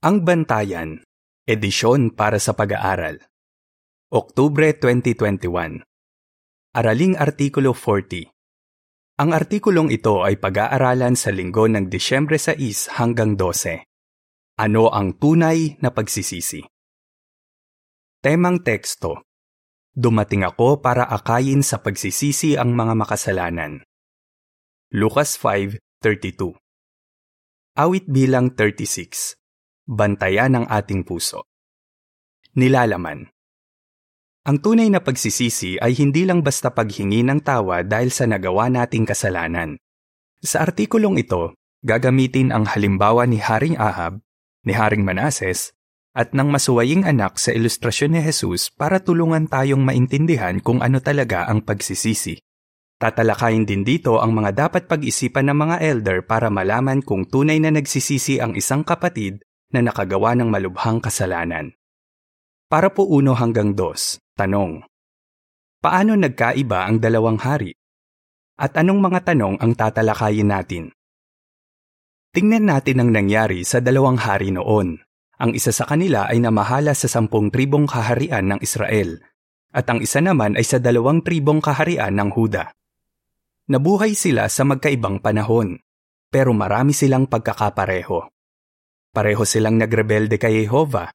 Ang Bantayan, edisyon para sa pag-aaral. Oktubre 2021. Araling Artikulo 40. Ang artikulong ito ay pag-aaralan sa linggo ng Disyembre 6 hanggang 12. Ano ang tunay na pagsisisi? Temang teksto: Dumating ako para akayin sa pagsisisi ang mga makasalanan. Lucas 5:32. Awit bilang 36. Bantayan ng ating puso. Nilalaman. Ang tunay na pagsisisi ay hindi lang basta paghingi ng tawa dahil sa nagawa nating kasalanan. Sa artikulong ito, gagamitin ang halimbawa ni Haring Ahab, ni Haring Manases, at ng masuwaying anak sa ilustrasyon ni Hesus para tulungan tayong maintindihan kung ano talaga ang pagsisisi. Tatalakayin din dito ang mga dapat pag-isipan ng mga elder para malaman kung tunay na nagsisisi ang isang kapatid na nakagawa ng malubhang kasalanan. Para po 1-2, tanong. Paano nagkaiba ang dalawang hari? At anong mga tanong ang tatalakayin natin? Tingnan natin ang nangyari sa dalawang hari noon. Ang isa sa kanila ay namahala sa 10 tribong kaharian ng Israel, at ang isa naman ay sa 2 tribong kaharian ng Huda. Nabuhay sila sa magkaibang panahon, pero marami silang pagkakapareho. Pareho silang nagrebelde kay Jehova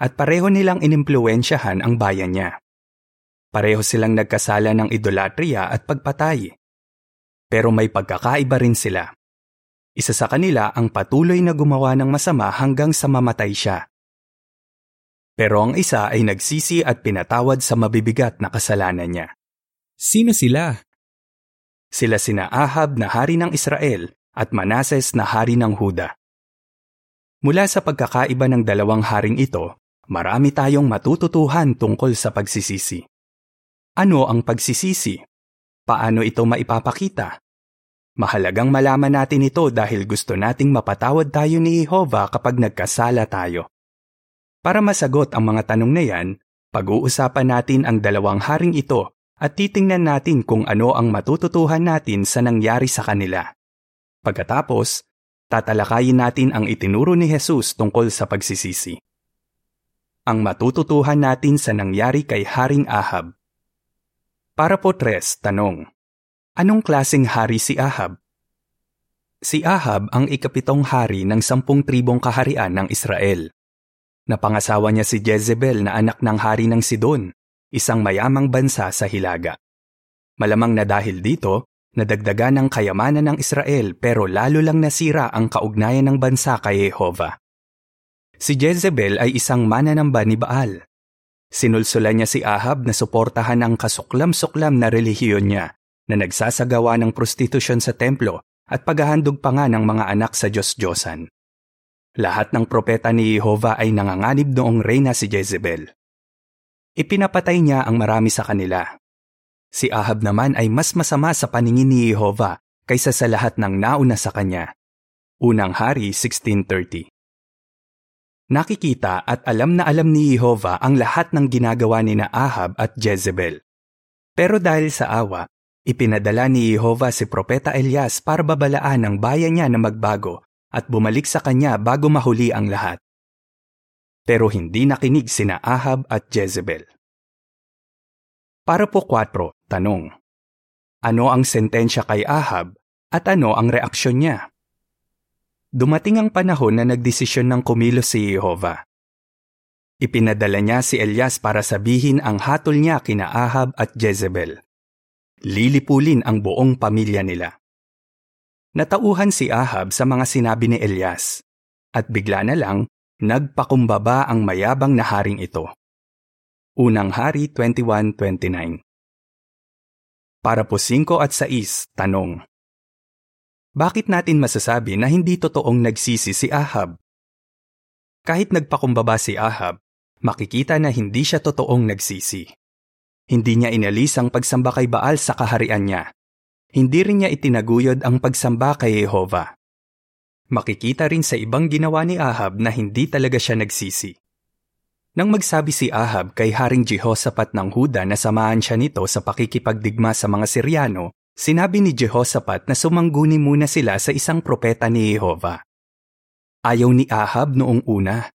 at pareho nilang inimpluwensyahan ang bayan niya. Pareho silang nagkasala ng idolatria at pagpatay. Pero may pagkakaiba rin sila. Isa sa kanila ang patuloy na gumawa ng masama hanggang sa mamatay siya. Pero ang isa ay nagsisi at pinatawad sa mabibigat na kasalanan niya. Sino sila? Sila sina Ahab na hari ng Israel at Manases na hari ng Huda. Mula sa pagkakaiba ng dalawang haring ito, marami tayong matututuhan tungkol sa pagsisisi. Ano ang pagsisisi? Paano ito maipapakita? Mahalagang malaman natin ito dahil gusto nating mapatawad tayo ni Jehova kapag nagkasala tayo. Para masagot ang mga tanong na yan, pag-uusapan natin ang dalawang haring ito at titingnan natin kung ano ang matututuhan natin sa nangyari sa kanila. Pagkatapos, tatalakayin natin ang itinuro ni Hesus tungkol sa pagsisisi. Ang matututuhan natin sa nangyari kay Haring Ahab. Para po 3, tanong. Anong klaseng hari si Ahab? Si Ahab ang 7th hari ng 10 tribong kaharian ng Israel. Napangasawa niya si Jezebel na anak ng hari ng Sidon, isang mayamang bansa sa Hilaga. Malamang na dahil dito, nadagdagan ng kayamanan ng Israel pero lalo lang nasira ang kaugnayan ng bansa kay Jehova. Si Jezebel ay isang mananamba ni Baal. Sinulsulan niya si Ahab na suportahan ang kasuklam-suklam na relihiyon niya na nagsasagawa ng prostitusyon sa templo at paghahandog pa nga ng mga anak sa Diyos-Diyosan. Lahat ng propeta ni Jehova ay nanganganib noong reyna si Jezebel. Ipinapatay niya ang marami sa kanila. Si Ahab naman ay mas masama sa paningin ni Jehova kaysa sa lahat ng nauna sa kanya. Unang Hari 16:30. Nakikita at alam na alam ni Jehova ang lahat ng ginagawa nina Ahab at Jezebel. Pero dahil sa awa, ipinadala ni Jehova si Propeta Elias para babalaan ang bayan niya na magbago at bumalik sa kanya bago mahuli ang lahat. Pero hindi nakinig sina Ahab at Jezebel. Para po 4, tanong. Ano ang sentensya kay Ahab at ano ang reaksyon niya? Dumating ang panahon na nagdesisyon ng kumilos si Jehova. Ipinadala niya si Elias para sabihin ang hatol niya kina Ahab at Jezebel. Lilipulin ang buong pamilya nila. Natauhan si Ahab sa mga sinabi ni Elias at bigla na lang nagpakumbaba ang mayabang na haring ito. Unang Hari 21:29. Para po 5 at 6, tanong. Bakit natin masasabi na hindi totoong nagsisi si Ahab? Kahit nagpakumbaba si Ahab, makikita na hindi siya totoong nagsisi. Hindi niya inalis ang pagsamba kay Baal sa kaharian niya. Hindi rin niya itinaguyod ang pagsamba kay Jehova. Makikita rin sa ibang ginawa ni Ahab na hindi talaga siya nagsisi. Nang magsabi si Ahab kay Haring Jehoshaphat ng Huda na samahan siya nito sa pakikipagdigma sa mga Siryano, sinabi ni Jehoshaphat na sumangguni muna sila sa isang propeta ni Jehova. Ayaw ni Ahab noong una.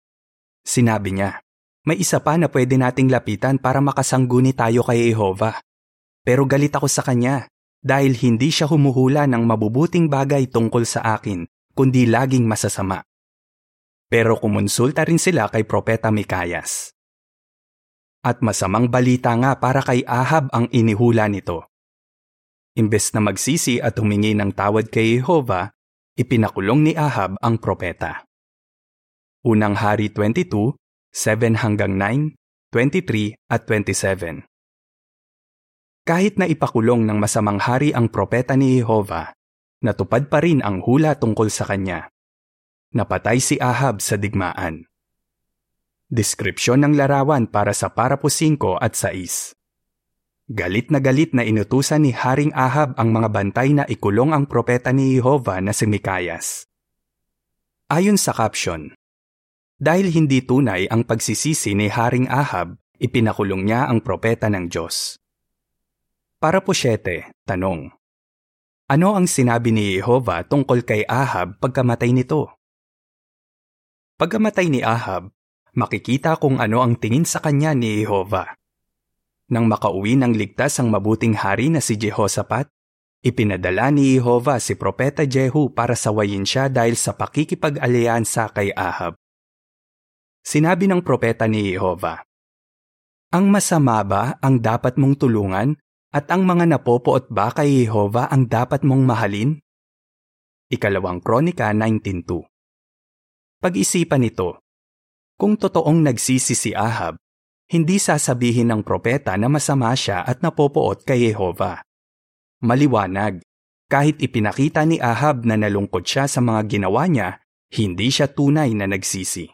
Sinabi niya, may isa pa na pwede nating lapitan para makasangguni tayo kay Jehova. Pero galit ako sa kanya dahil hindi siya humuhula ng mabubuting bagay tungkol sa akin, kundi laging masasama. Pero kumonsulta rin sila kay Propeta Micaias. At masamang balita nga para kay Ahab ang inihula nito. Imbes na magsisi at humingi ng tawad kay Jehova, ipinakulong ni Ahab ang propeta. Unang Hari 22, 7-9, 23 at 27. Kahit na ipakulong ng masamang hari ang propeta ni Jehova, natupad pa rin ang hula tungkol sa kanya. Napatay si Ahab sa digmaan. Deskripsyon ng larawan para sa parapo 5 at 6. Galit na inutusan ni Haring Ahab ang mga bantay na ikulong ang propeta ni Jehova na si Micaias. Ayon sa caption, dahil hindi tunay ang pagsisisi ni Haring Ahab, ipinakulong niya ang propeta ng Diyos. Parapo 7, tanong. Ano ang sinabi ni Jehova tungkol kay Ahab pagkamatay nito? Pagkamatay ni Ahab, makikita kung ano ang tingin sa kanya ni Jehova. Nang makauwi ng ligtas ang mabuting hari na si Jehoshaphat, ipinadala ni Jehova si Propeta Jehu para sawayin siya dahil sa pakikipag-alyansa kay Ahab. Sinabi ng propeta ni Jehova, ang masama ba ang dapat mong tulungan at ang mga napopoot ba kay Jehova ang dapat mong mahalin? Ikalawang Kronika 19:2. Pag-isipan ito, kung totoong nagsisi si Ahab, hindi sasabihin ng propeta na masama siya at napopoot kay Jehova. Maliwanag, kahit ipinakita ni Ahab na nalungkot siya sa mga ginawa niya, hindi siya tunay na nagsisi.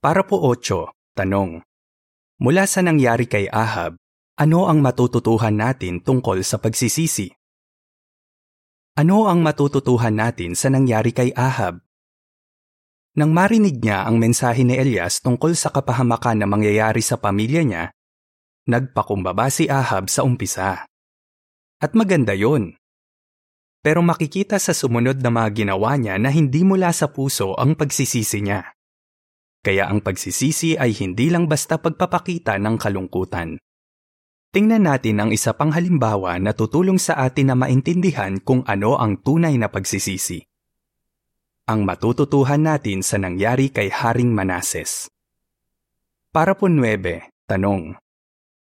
Parapo 8, tanong. Mula sa nangyari kay Ahab, ano ang matututuhan natin tungkol sa pagsisisi? Ano ang matututuhan natin sa nangyari kay Ahab? Nang marinig niya ang mensahe ni Elias tungkol sa kapahamakan na mangyayari sa pamilya niya, nagpakumbaba si Ahab sa umpisa. At maganda yun. Pero makikita sa sumunod na mga ginawa niya na hindi mula sa puso ang pagsisisi niya. Kaya ang pagsisisi ay hindi lang basta pagpapakita ng kalungkutan. Tingnan natin ang isa pang halimbawa na tutulong sa atin na maintindihan kung ano ang tunay na pagsisisi. Ang matututuhan natin sa nangyari kay Haring Manases. Parapo 9, tanong.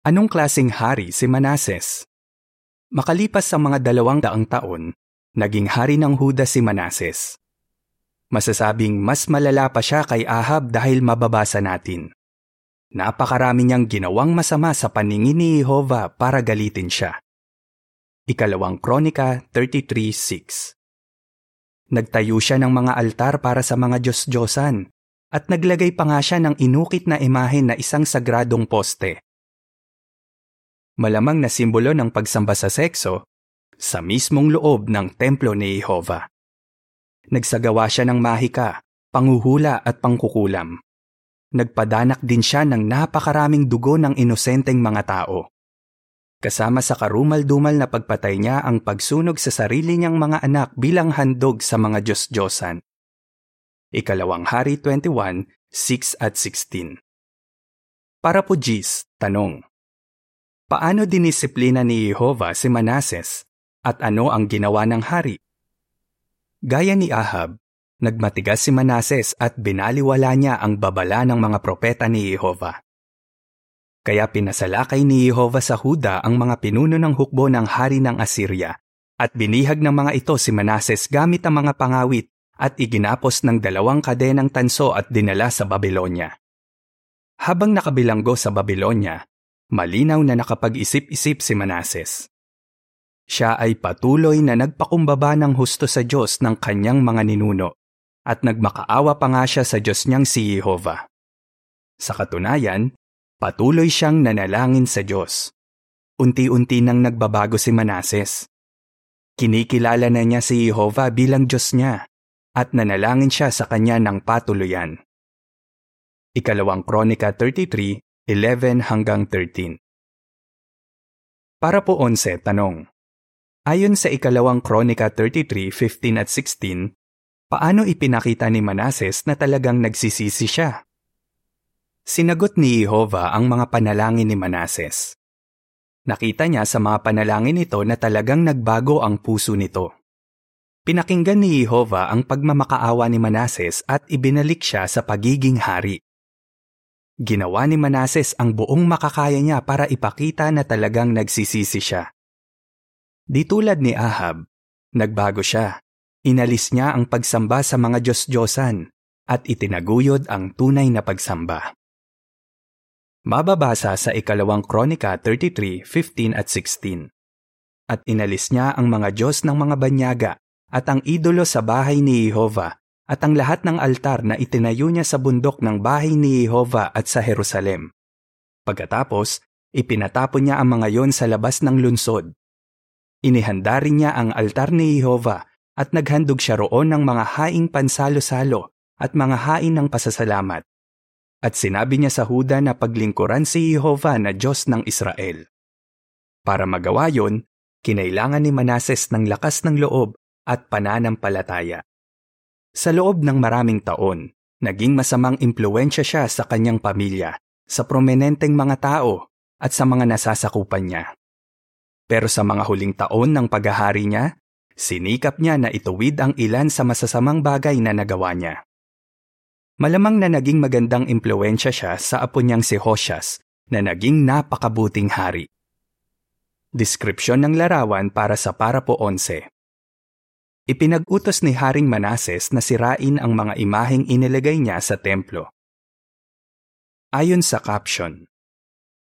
Anong klaseng hari si Manases? Makalipas sa mga 200 taon, naging hari ng Huda si Manases. Masasabing mas malala pa siya kay Ahab dahil mababasa natin. Napakarami niyang ginawang masama sa paningin ni Jehova para galitin siya. Ikalawang Kronika 33:6. Nagtayo siya ng mga altar para sa mga Diyos-Diyosan at naglagay pa nga siya ng inukit na imahe na isang sagradong poste. Malamang na simbolo ng pagsamba sa sekso sa mismong loob ng templo ni Jehova. Nagsagawa siya ng mahika, panghuhula at pangkukulam. Nagpadanak din siya ng napakaraming dugo ng inosenteng mga tao. Kasama sa karumal-dumal na pagpatay niya ang pagsunog sa sarili niyang mga anak bilang handog sa mga Diyos-Diyosan. Ikalawang Hari 21, 6 at 16. Para po Jis, tanong. Paano dinisiplina ni Jehova si Manases at ano ang ginawa ng hari? Gaya ni Ahab, nagmatigas si Manases at binaliwala niya ang babala ng mga propeta ni Jehova. Kaya pinasalakay ni Jehova sa Huda ang mga pinuno ng hukbo ng hari ng Assyria at binihag ng mga ito si Manases gamit ang mga pangawit at iginapos ng 2 kadenang tanso at dinala sa Babylonia. Habang nakabilanggo sa Babylonia, malinaw na nakapag-isip-isip si Manases. Siya ay patuloy na nagpakumbaba ng husto sa Diyos ng kanyang mga ninuno at nagmakaawa pa nga siya sa Diyos niyang si Jehova. Sa katunayan, patuloy siyang nanalangin sa Diyos. Unti-unti nang nagbabago si Manases. Kinikilala na niya si Jehova bilang Diyos niya at nanalangin siya sa kanya ng patuloyan. Ikalawang Kronika 33, 11-13. Para po 11, tanong. Ayon sa Ikalawang Kronika 33, 15 at 16, Paano ipinakita ni Manases na talagang nagsisisi siya? Sinagot ni Jehova ang mga panalangin ni Manases. Nakita niya sa mga panalangin nito na talagang nagbago ang puso nito. Pinakinggan ni Jehova ang pagmamakaawa ni Manases at ibinalik siya sa pagiging hari. Ginawa ni Manases ang buong makakaya niya para ipakita na talagang nagsisisi siya. Di tulad ni Ahab, nagbago siya. Inalis niya ang pagsamba sa mga diyos-diyosan at itinaguyod ang tunay na pagsamba. Mababasa sa Ikalawang Kronika 33, 15 at 16. At inalis niya ang mga diyos ng mga banyaga at ang idolo sa bahay ni Jehova at ang lahat ng altar na itinayo niya sa bundok ng bahay ni Jehova at sa Jerusalem. Pagkatapos, ipinatapon niya ang mga yon sa labas ng lungsod. Inihanda rin niya ang altar ni Jehova at naghandog siya roon ng mga haing pansalo-salo at mga hain ng pasasalamat. At sinabi niya sa Huda na paglingkuran si Jehova na Diyos ng Israel. Para magawa yon, kinailangan ni Manases ng lakas ng loob at pananampalataya. Sa loob ng maraming taon, naging masamang impluwensya siya sa kanyang pamilya, sa prominenteng mga tao at sa mga nasasakupan niya. Pero sa mga huling taon ng paghahari niya, sinikap niya na ituwid ang ilan sa masasamang bagay na nagawa niya. Malamang na naging magandang impluwensya siya sa apo niyang si Josias na naging napakabuting hari. Deskripsyon ng larawan para sa parapo 11. Ipinag-utos ni Haring Manases na sirain ang mga imaheng inilagay niya sa templo. Ayon sa caption,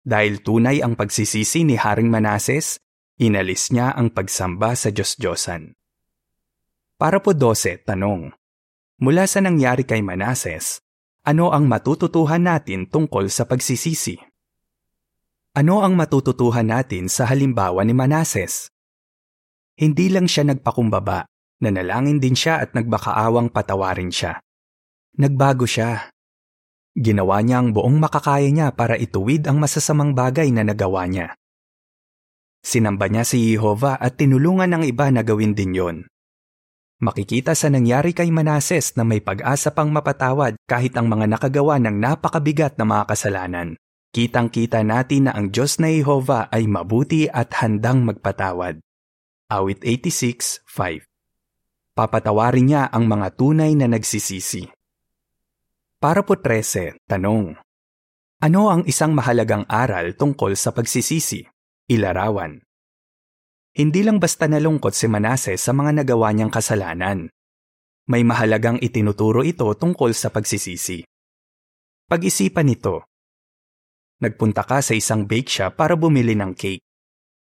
dahil tunay ang pagsisisi ni Haring Manases, inalis niya ang pagsamba sa Diyos-Diyosan. Parapo 12, tanong. Mula sa nangyari kay Manases, ano ang matututuhan natin tungkol sa pagsisisi? Ano ang matututuhan natin sa halimbawa ni Manases? Hindi lang siya nagpakumbaba, nanalangin din siya at nagbakaawang patawarin siya. Nagbago siya. Ginawa niya ang buong makakaya niya para ituwid ang masasamang bagay na nagawa niya. Sinamba niya si Jehova at tinulungan ang iba na gawin din yon. Makikita sa nangyari kay Manases na may pag-asa pang mapatawad kahit ang mga nakagawa ng napakabigat na mga kasalanan. Kitang-kita natin na ang Diyos na Jehova ay mabuti at handang magpatawad. Awit 86:5. Papatawarin niya ang mga tunay na nagsisisi. Parapo 13, tanong. Ano ang isang mahalagang aral tungkol sa pagsisisi? Ilarawan. Hindi lang basta nalungkot si Manases sa mga nagawa niyang kasalanan. May mahalagang itinuturo ito tungkol sa pagsisisi. Pag-isipan ito. Nagpunta ka sa isang bake shop para bumili ng cake.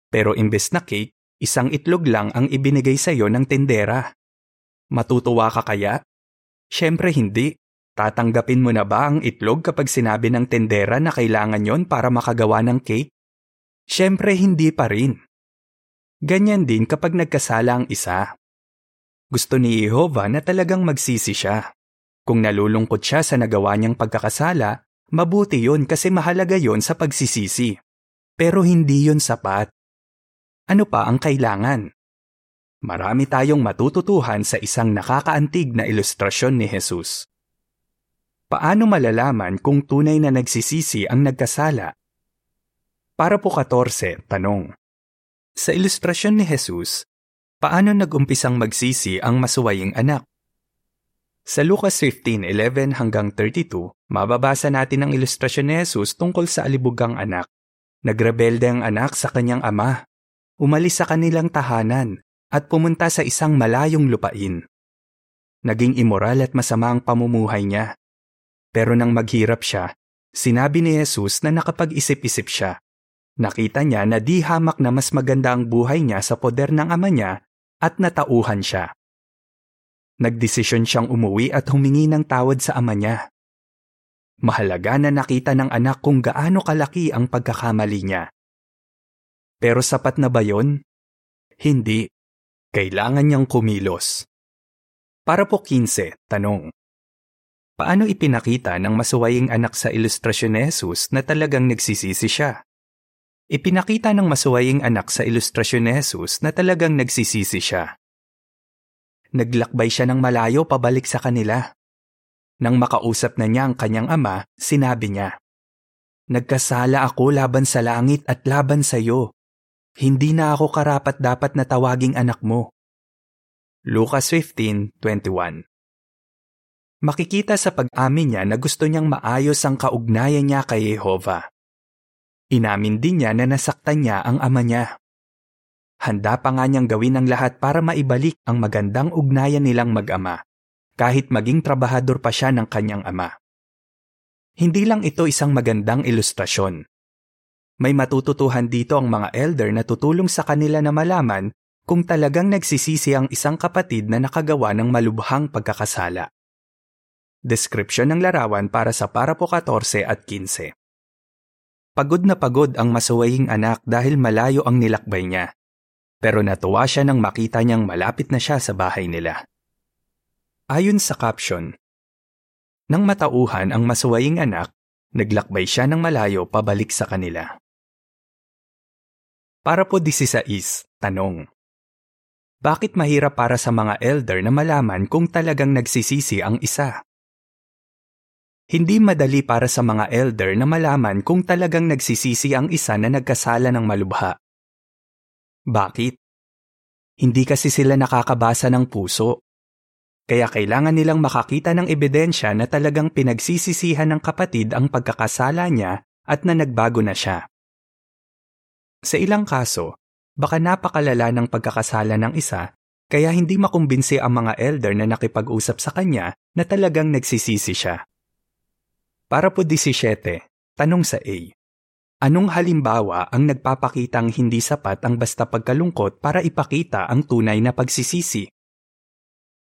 Pero imbes na cake, isang itlog lang ang ibinigay sa iyo ng tindera. Matutuwa ka kaya? Siyempre hindi. Tatanggapin mo na ba ang itlog kapag sinabi ng tindera na kailangan yon para makagawa ng cake? Siyempre hindi pa rin. Ganyan din kapag nagkasala ang isa. Gusto ni Jehova na talagang magsisi siya. Kung nalulungkot siya sa nagawa niyang pagkakasala, mabuti yon kasi mahalaga yon sa pagsisisi. Pero hindi yon sapat. Ano pa ang kailangan? Marami tayong matututuhan sa isang nakakaantig na ilustrasyon ni Hesus. Paano malalaman kung tunay na nagsisisi ang nagkasala? Para po 14, tanong. Sa ilustrasyon ni Hesus, paano nagumpisang magsisi ang masuwaying anak? Sa Lucas 15:11 hanggang 32, mababasa natin ang ilustrasyon ni Hesus tungkol sa alibugang anak. Nagrebelde ang anak sa kanyang ama, umalis sa kanilang tahanan at pumunta sa isang malayong lupain. Naging immoral at masama ang pamumuhay niya. Pero nang maghirap siya, sinabi ni Hesus na nakapag-isip-isip siya. Nakita niya na di hamak na mas maganda ang buhay niya sa poder ng ama niya at natauhan siya. Nagdesisyon siyang umuwi at humingi ng tawad sa ama niya. Mahalaga na nakita ng anak kung gaano kalaki ang pagkakamali niya. Pero sapat na ba yon? Hindi. Kailangan niyang kumilos. Para po 15, tanong. Paano ipinakita ng masuwaying anak sa ilustrasyon ni Hesus na talagang nagsisisi siya? Ipinakita ng masuwaying anak sa ilustrasyon ni Hesus na talagang nagsisisi siya. Naglakbay siya ng malayo pabalik sa kanila. Nang makausap na niya ang kanyang ama, sinabi niya, "Nagkasala ako laban sa langit at laban sa iyo. Hindi na ako karapat-dapat na tawaging anak mo." Lucas 15:21. Makikita sa pag-amin niya na gusto niyang maayos ang kaugnayan niya kay Jehova. Inamin din niya na nasaktan niya ang ama niya. Handa pa nga niyang gawin ang lahat para maibalik ang magandang ugnayan nilang mag-ama, kahit maging trabahador pa siya ng kanyang ama. Hindi lang ito isang magandang ilustrasyon. May matututuhan dito ang mga elder na tutulong sa kanila na malaman kung talagang nagsisisi ang isang kapatid na nakagawa ng malubhang pagkakasala. Description ng larawan para sa parapo 14 at 15. Pagod na pagod ang masuwaying anak dahil malayo ang nilakbay niya, pero natuwa siya nang makita niyang malapit na siya sa bahay nila. Ayon sa caption, nang matauhan ang masuwaying anak, naglakbay siya ng malayo pabalik sa kanila. Parapo 16, tanong. Bakit mahirap para sa mga elder na malaman kung talagang nagsisisi ang isa? Hindi madali para sa mga elder na malaman kung talagang nagsisisi ang isa na nagkasala ng malubha. Bakit? Hindi kasi sila nakakabasa ng puso. Kaya kailangan nilang makakita ng ebidensya na talagang pinagsisisihan ng kapatid ang pagkakasala niya at na nagbago na siya. Sa ilang kaso, baka napakalala ng pagkakasala ng isa, kaya hindi makumbinsi ang mga elder na nakipag-usap sa kanya na talagang nagsisisi siya. Parapo 17, tanong sa A. Anong halimbawa ang nagpapakitang hindi sapat ang basta pagkalungkot para ipakita ang tunay na pagsisisi?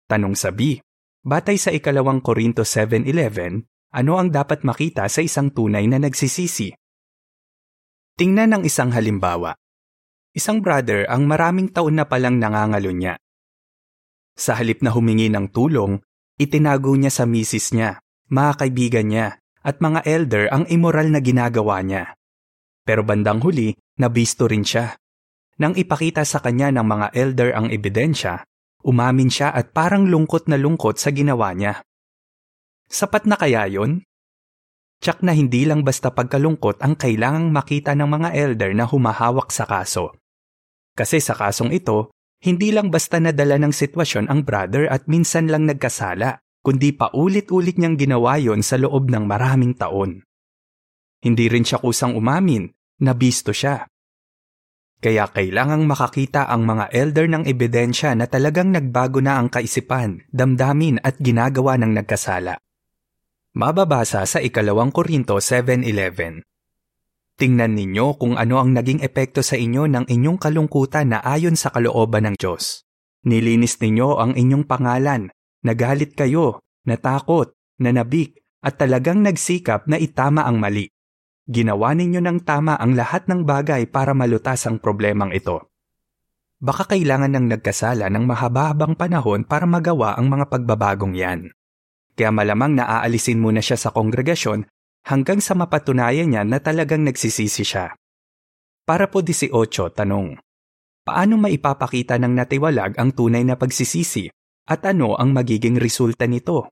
Tanong sa B. Batay sa Ikalawang Korinto 7:11, ano ang dapat makita sa isang tunay na nagsisisi? Tingnan ang isang halimbawa. Isang brother ang maraming taon na palang nangangalunya. Sa halip na humingi ng tulong, itinago niya sa misis niya, mga kaibigan niya, at mga elder ang immoral na ginagawa niya. Pero bandang huli, nabisto rin siya. Nang ipakita sa kanya ng mga elder ang ebidensya, umamin siya at parang lungkot na lungkot sa ginawa niya. Sapat na kaya yun? Tsak na hindi lang basta pagkalungkot ang kailangang makita ng mga elder na humahawak sa kaso. Kasi sa kasong ito, hindi lang basta nadala ng sitwasyon ang brother at minsan lang nagkasala, kundi paulit-ulit niyang ginawa yon sa loob ng maraming taon. Hindi rin siya kusang umamin, nabisto siya. Kaya kailangang makakita ang mga elder ng ebidensya na talagang nagbago na ang kaisipan, damdamin at ginagawa ng nagkasala. Mababasa sa Ikalawang Korinto 7:11. Tingnan ninyo kung ano ang naging epekto sa inyo ng inyong kalungkutan na ayon sa kalooban ng Diyos. Nilinis ninyo ang inyong pangalan, nagalit kayo, natakot, nanabik, at talagang nagsikap na itama ang mali. Ginawa ninyo ng tama ang lahat ng bagay para malutas ang problemang ito. Baka kailangan ng nagkasala ng mahaba-habang panahon para magawa ang mga pagbabagong yan. Kaya malamang naaalisin muna siya sa kongregasyon hanggang sa mapatunayan niya na talagang nagsisisi siya. Parapo 18, tanong. Paano maipapakita ng natiwalag ang tunay na pagsisisi? At ano ang magiging resulta nito?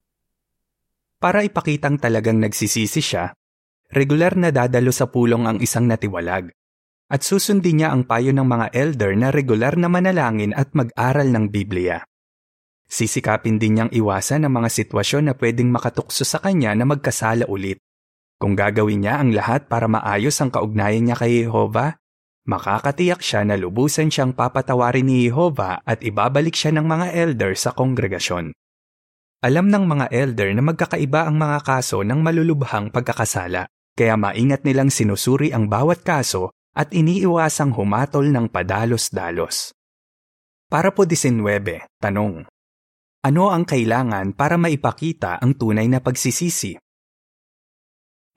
Para ipakitang talagang nagsisisi siya, regular na dadalo sa pulong ang isang natiwalag at susundin niya ang payo ng mga elder na regular na manalangin at mag-aral ng Biblia. Sisikapin din niyang iwasan ang mga sitwasyon na pwedeng makatukso sa kanya na magkasala ulit. Kung gagawin niya ang lahat para maayos ang kaugnayan niya kay Jehova, makakatiyak siya na lubusan siyang papatawarin ni Jehova at ibabalik siya ng mga elder sa kongregasyon. Alam ng mga elder na magkakaiba ang mga kaso ng malulubhang pagkakasala, kaya maingat nilang sinusuri ang bawat kaso at iniiwasang humatol ng padalos-dalos. Parapo 19, tanong. Ano ang kailangan para maipakita ang tunay na pagsisisi?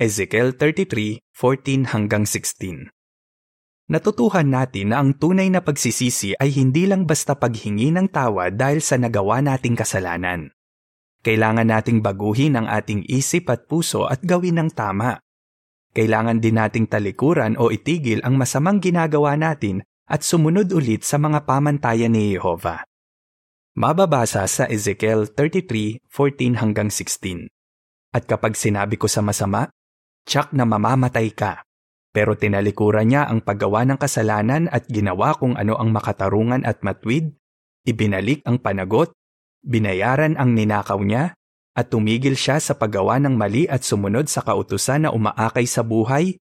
Ezekiel 33:14-16. Natutuhan natin na ang tunay na pagsisisi ay hindi lang basta paghingi ng tawad dahil sa nagawa nating kasalanan. Kailangan nating baguhin ang ating isip at puso at gawin ng tama. Kailangan din nating talikuran o itigil ang masamang ginagawa natin at sumunod ulit sa mga pamantayan ni Jehova. Mababasa sa Ezekiel 33:14-16. At kapag sinabi ko sa masama, tiyak na mamamatay ka. Pero tinalikuran niya ang paggawa ng kasalanan at ginawa kung ano ang makatarungan at matwid, ibinalik ang panagot, binayaran ang ninakaw niya, at tumigil siya sa paggawa ng mali at sumunod sa kautusan na umaakay sa buhay,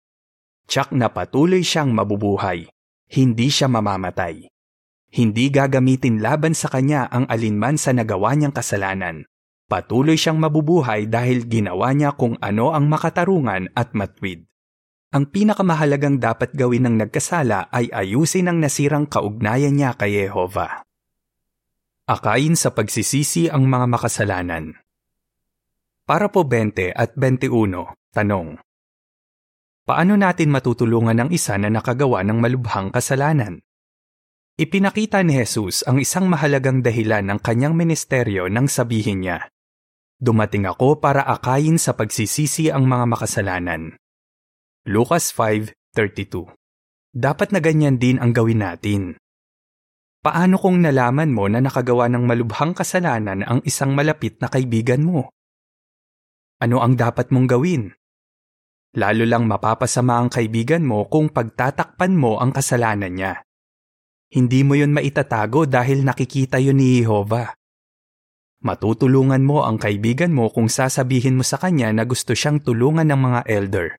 tiyak na patuloy siyang mabubuhay, hindi siya mamamatay. Hindi gagamitin laban sa kanya ang alinman sa nagawa niyang kasalanan. Patuloy siyang mabubuhay dahil ginawa niya kung ano ang makatarungan at matwid. Ang pinakamahalagang dapat gawin ng nagkasala ay ayusin ang nasirang kaugnayan niya kay Jehova. Akayin sa pagsisisi ang mga makasalanan. Para po 20 at 21, tanong. Paano natin matutulungan ang isa na nakagawa ng malubhang kasalanan? Ipinakita ni Hesus ang isang mahalagang dahilan ng kanyang ministeryo nang sabihin niya, "Dumating ako para akayin sa pagsisisi ang mga makasalanan." Lucas 5:32. Dapat na ganyan din ang gawin natin. Paano kung nalaman mo na nakagawa ng malubhang kasalanan ang isang malapit na kaibigan mo? Ano ang dapat mong gawin? Lalo lang mapapasama ang kaibigan mo kung pagtatakpan mo ang kasalanan niya. Hindi mo yun maitatago dahil nakikita yun ni Jehova. Matutulungan mo ang kaibigan mo kung sasabihin mo sa kanya na gusto siyang tulungan ng mga elder.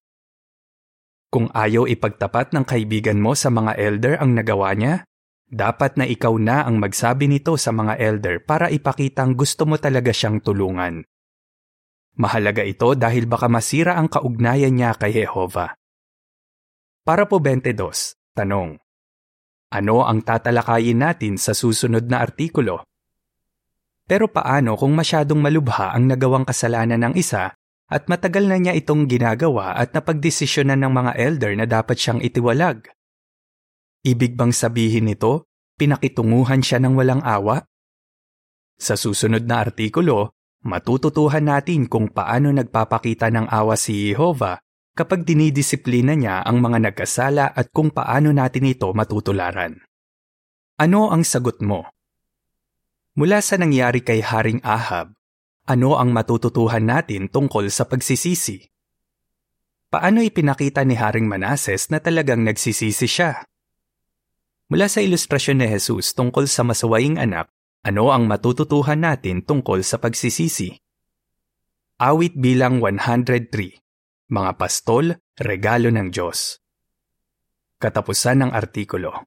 Kung ayaw ipagtapat ng kaibigan mo sa mga elder ang nagawa niya, dapat na ikaw na ang magsabi nito sa mga elder para ipakitang gusto mo talaga siyang tulungan. Mahalaga ito dahil baka masira ang kaugnayan niya kay Jehova. Para po 22, tanong. Ano ang tatalakayin natin sa susunod na artikulo? Pero paano kung masyadong malubha ang nagawang kasalanan ng isa at matagal na niya itong ginagawa at napagdesisyonan ng mga elder na dapat siyang itiwalag? Ibig bang sabihin nito, pinakitunguhan siya ng walang awa? Sa susunod na artikulo, matututuhan natin kung paano nagpapakita ng awa si Jehova kapag dinidisiplina niya ang mga nagkasala at kung paano natin ito matutularan. Ano ang sagot mo? Mula sa nangyari kay Haring Ahab, ano ang matututuhan natin tungkol sa pagsisisi? Paano ipinakita ni Haring Manases na talagang nagsisisi siya? Mula sa ilustrasyon ni Hesus tungkol sa masawaing anak, ano ang matututuhan natin tungkol sa pagsisisi? Awit bilang 103. Mga pastol, regalo ng Diyos. Katapusan ng artikulo.